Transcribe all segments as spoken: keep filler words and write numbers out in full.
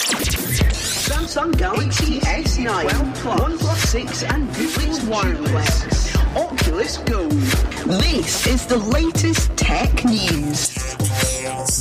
Samsung Galaxy S nine, OnePlus six and Google Wireless, Oculus Go. This is the latest tech news.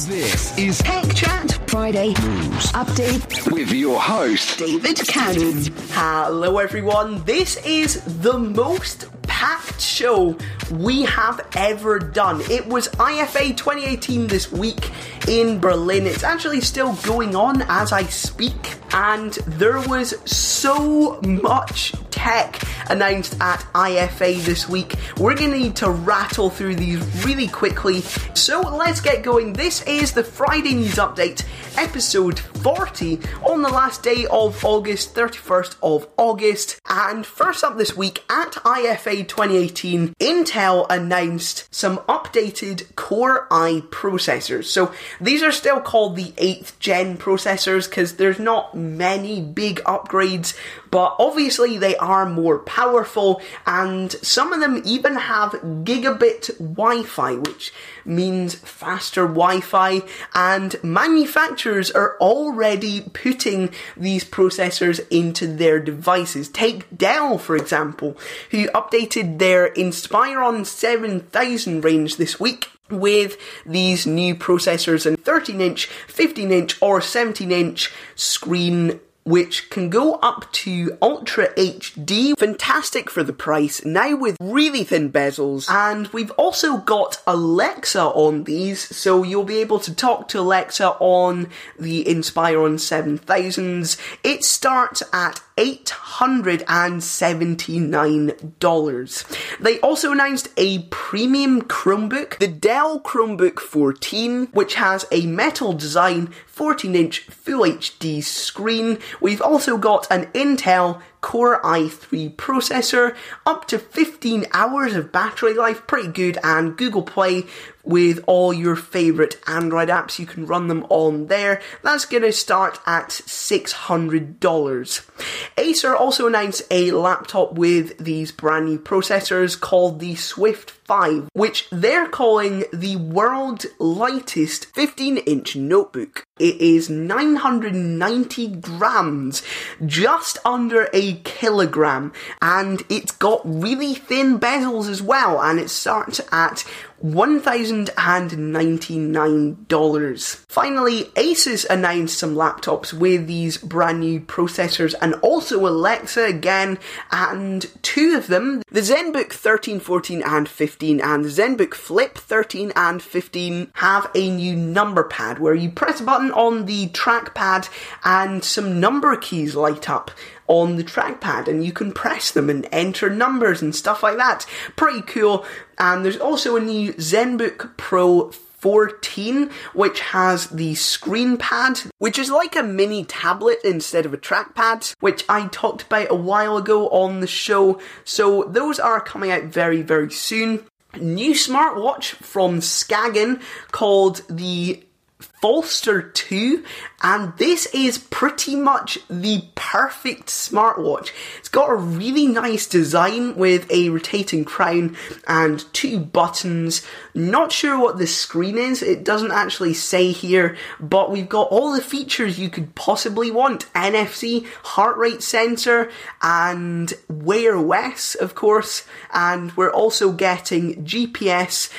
This is Tech Chat Friday News Update with your host, David Cannon. Hello everyone, this is the most packed show we have ever done. It was I F A twenty eighteen this week in Berlin. It's actually still going on as I speak, and there was so much tech announced at I F A this week. We're going to need to rattle through these really quickly, so let's get going. This is the Friday News Update, episode forty, on the last day of August, thirty-first of August. And first up this week at I F A twenty eighteen, Intel announced some updated Core i processors. So these are still called the eighth gen processors because there's not many big upgrades, but obviously they are more powerful, and some of them even have gigabit Wi-Fi, which means faster Wi-Fi, and manufacturers are already putting these processors into their devices. Take Dell, for example, who updated their Inspiron seven thousand range this week with these new processors and thirteen inch, fifteen inch or seventeen inch screen, which can go up to Ultra H D. Fantastic for the price, now with really thin bezels. And we've also got Alexa on these, so you'll be able to talk to Alexa on the Inspiron seven thousands. It starts at eight hundred seventy-nine dollars. They also announced a premium Chromebook, the Dell Chromebook fourteen, which has a metal design, fourteen inch Full H D screen. We've also got an Intel Core i three processor, up to fifteen hours of battery life, pretty good, and Google Play with all your favourite Android apps, you can run them on there. That's going to start at six hundred dollars. Acer also announced a laptop with these brand new processors called the Swift five, which they're calling the world's lightest fifteen inch notebook. It is nine hundred ninety grams, just under a kilogram, and it's got really thin bezels as well, and it starts at one thousand ninety-nine dollars. Finally, Asus announced some laptops with these brand new processors and also Alexa again, and two of them, the ZenBook thirteen, fourteen and fifteen and the ZenBook Flip thirteen and fifteen, have a new number pad where you press a button on the trackpad and some number keys light up on the trackpad, and you can press them and enter numbers and stuff like that. Pretty cool. And there's also a new ZenBook Pro fourteen, which has the ScreenPad, which is like a mini tablet instead of a trackpad, which I talked about a while ago on the show. So those are coming out very, very soon. New smartwatch from Skagen called the Falster two, and this is pretty much the perfect smartwatch. It's got a really nice design with a rotating crown and two buttons. Not sure what the screen is, it doesn't actually say here, but we've got all the features you could possibly want. N F C, heart rate sensor, and Wear O S, of course, and we're also getting G P S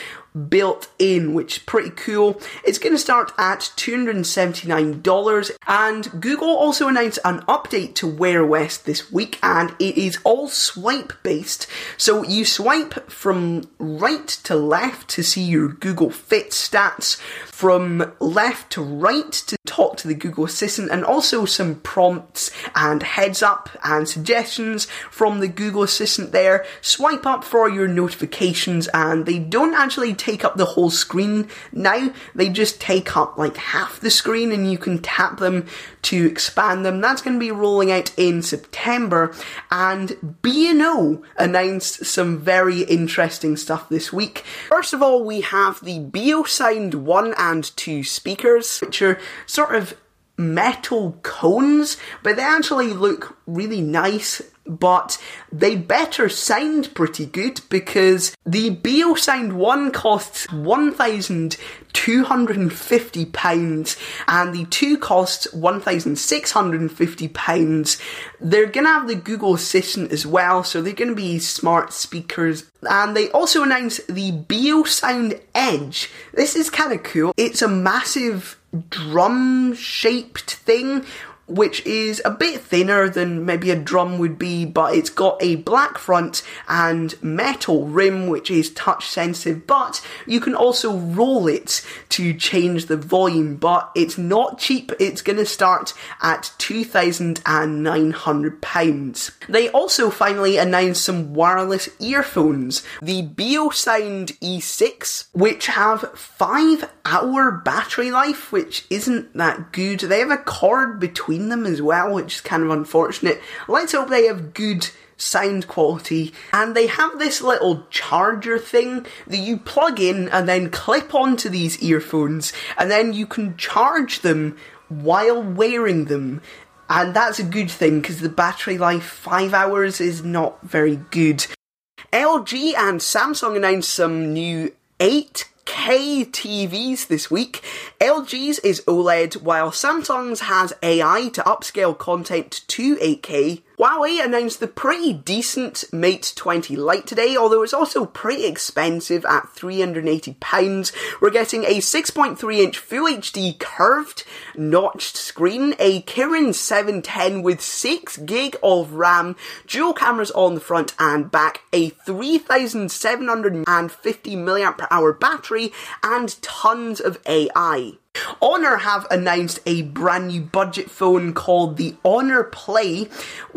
built in, which is pretty cool. It's going to start at two hundred seventy-nine dollars, and Google also announced an update to Wear O S this week, and it is all swipe based. So you swipe from right to left to see your Google Fit stats, from left to right to talk to the Google Assistant, and also some prompts and heads up and suggestions from the Google Assistant there. Swipe up for your notifications, and they don't actually take up the whole screen now, they just take up like half the screen, and you can tap them to expand them. That's going to be rolling out in September. And B and O announced some very interesting stuff this week. First of all, we have the BeoSound one and two speakers, which are sort of metal cones, but they actually look really nice. but they better sound pretty good, because the Beosound one costs one thousand two hundred fifty pounds and the two costs one thousand six hundred fifty pounds. They're going to have the Google Assistant as well, so they're going to be smart speakers. And they also announced the BeoSound Edge. This is kind of cool. It's a massive drum-shaped thing, which is a bit thinner than maybe a drum would be, but it's got a black front and metal rim, which is touch sensitive, but you can also roll it to change the volume. But it's not cheap. It's going to start at two thousand nine hundred pounds. They also finally announced some wireless earphones, the BeoSound E six, which have five hour battery life, which isn't that good. They have a cord between them as well, which is kind of unfortunate. Let's hope they have good sound quality. And they have this little charger thing that you plug in and then clip onto these earphones, and then you can charge them while wearing them. And that's a good thing, because the battery life, five hours, is not very good. L G and Samsung announced some new eight K T Vs this week. L G's is OLED, while Samsung's has A I to upscale content to eight K. Huawei announced the pretty decent Mate twenty Lite today, although it's also pretty expensive at three hundred eighty pounds. We're getting a six point three inch Full H D curved notched screen, a Kirin seven ten with six gig of RAM, dual cameras on the front and back, a three thousand seven hundred fifty milliamp hour battery, and tons of A I. Honor have announced a brand new budget phone called the Honor Play,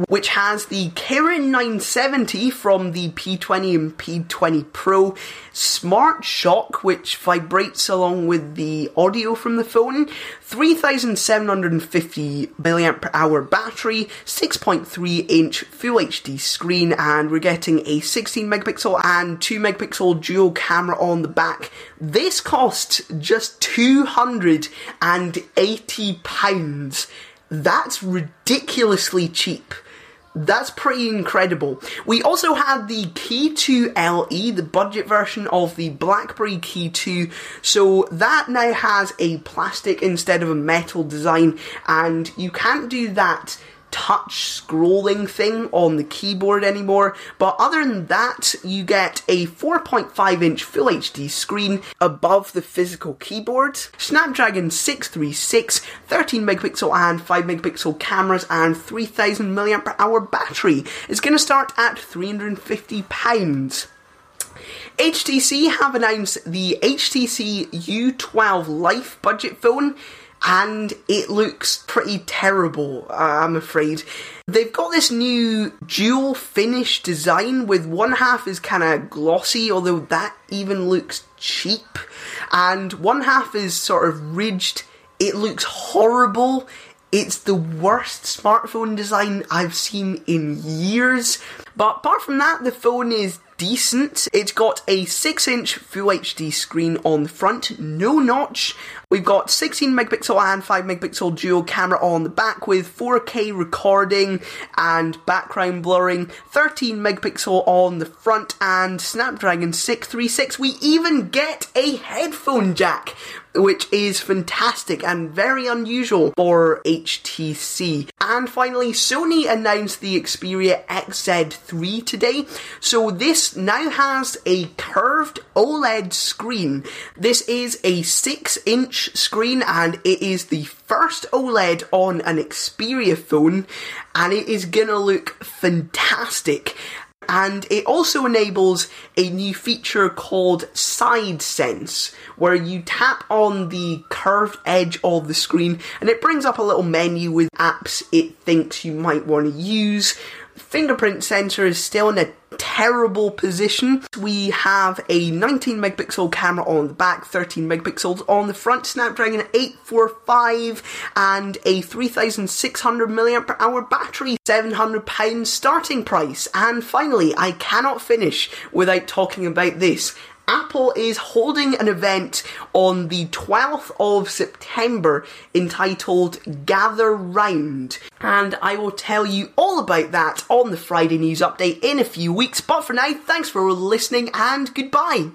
which has the Kirin nine seventy from the P twenty and P twenty Pro, Smart Shock, which vibrates along with the audio from the phone, three thousand seven hundred fifty milliamp hour battery, six point three inch Full H D screen, and we're getting a sixteen megapixel and two megapixel dual camera on the back. This costs just two hundred and eighty pounds. That's ridiculously cheap. That's pretty incredible. We also had the Key two L E, the budget version of the BlackBerry Key two, so that now has a plastic instead of a metal design, and you can't do that touch scrolling thing on the keyboard anymore. But other than that, you get a four point five inch Full H D screen above the physical keyboard, Snapdragon six thirty-six, thirteen megapixel and five megapixel cameras, and three thousand milliamp hour battery. It's going to start at three hundred fifty pounds. H T C have announced the H T C U twelve Life budget phone, and it looks pretty terrible, uh, I'm afraid. They've got this new dual finish design, with one half is kind of glossy, although that even looks cheap, and one half is sort of ridged. It looks horrible. It's the worst smartphone design I've seen in years. But apart from that, the phone is decent. It's got a six inch Full H D screen on the front, no notch. We've got sixteen megapixel and five megapixel dual camera on the back with four K recording and background blurring, thirteen megapixel on the front, and Snapdragon six thirty-six. We even get a headphone jack, which is fantastic and very unusual for H T C. And finally, Sony announced the Xperia X Z three today. So this now has a curved OLED screen. This is a six inch screen, and it is the first OLED on an Xperia phone, and it is gonna look fantastic. And it also enables a new feature called Side Sense, where you tap on the curved edge of the screen and it brings up a little menu with apps it thinks you might want to use. Fingerprint sensor is still in a terrible position. We have a nineteen megapixel camera on the back, thirteen megapixels on the front, Snapdragon eight forty-five, and a three thousand six hundred milliamp hour battery, seven hundred pounds starting price. And finally, I cannot finish without talking about this. Apple is holding an event on the twelfth of September entitled Gather Round, and I will tell you all about that on the Friday News Update in a few weeks, but for now, thanks for listening and goodbye.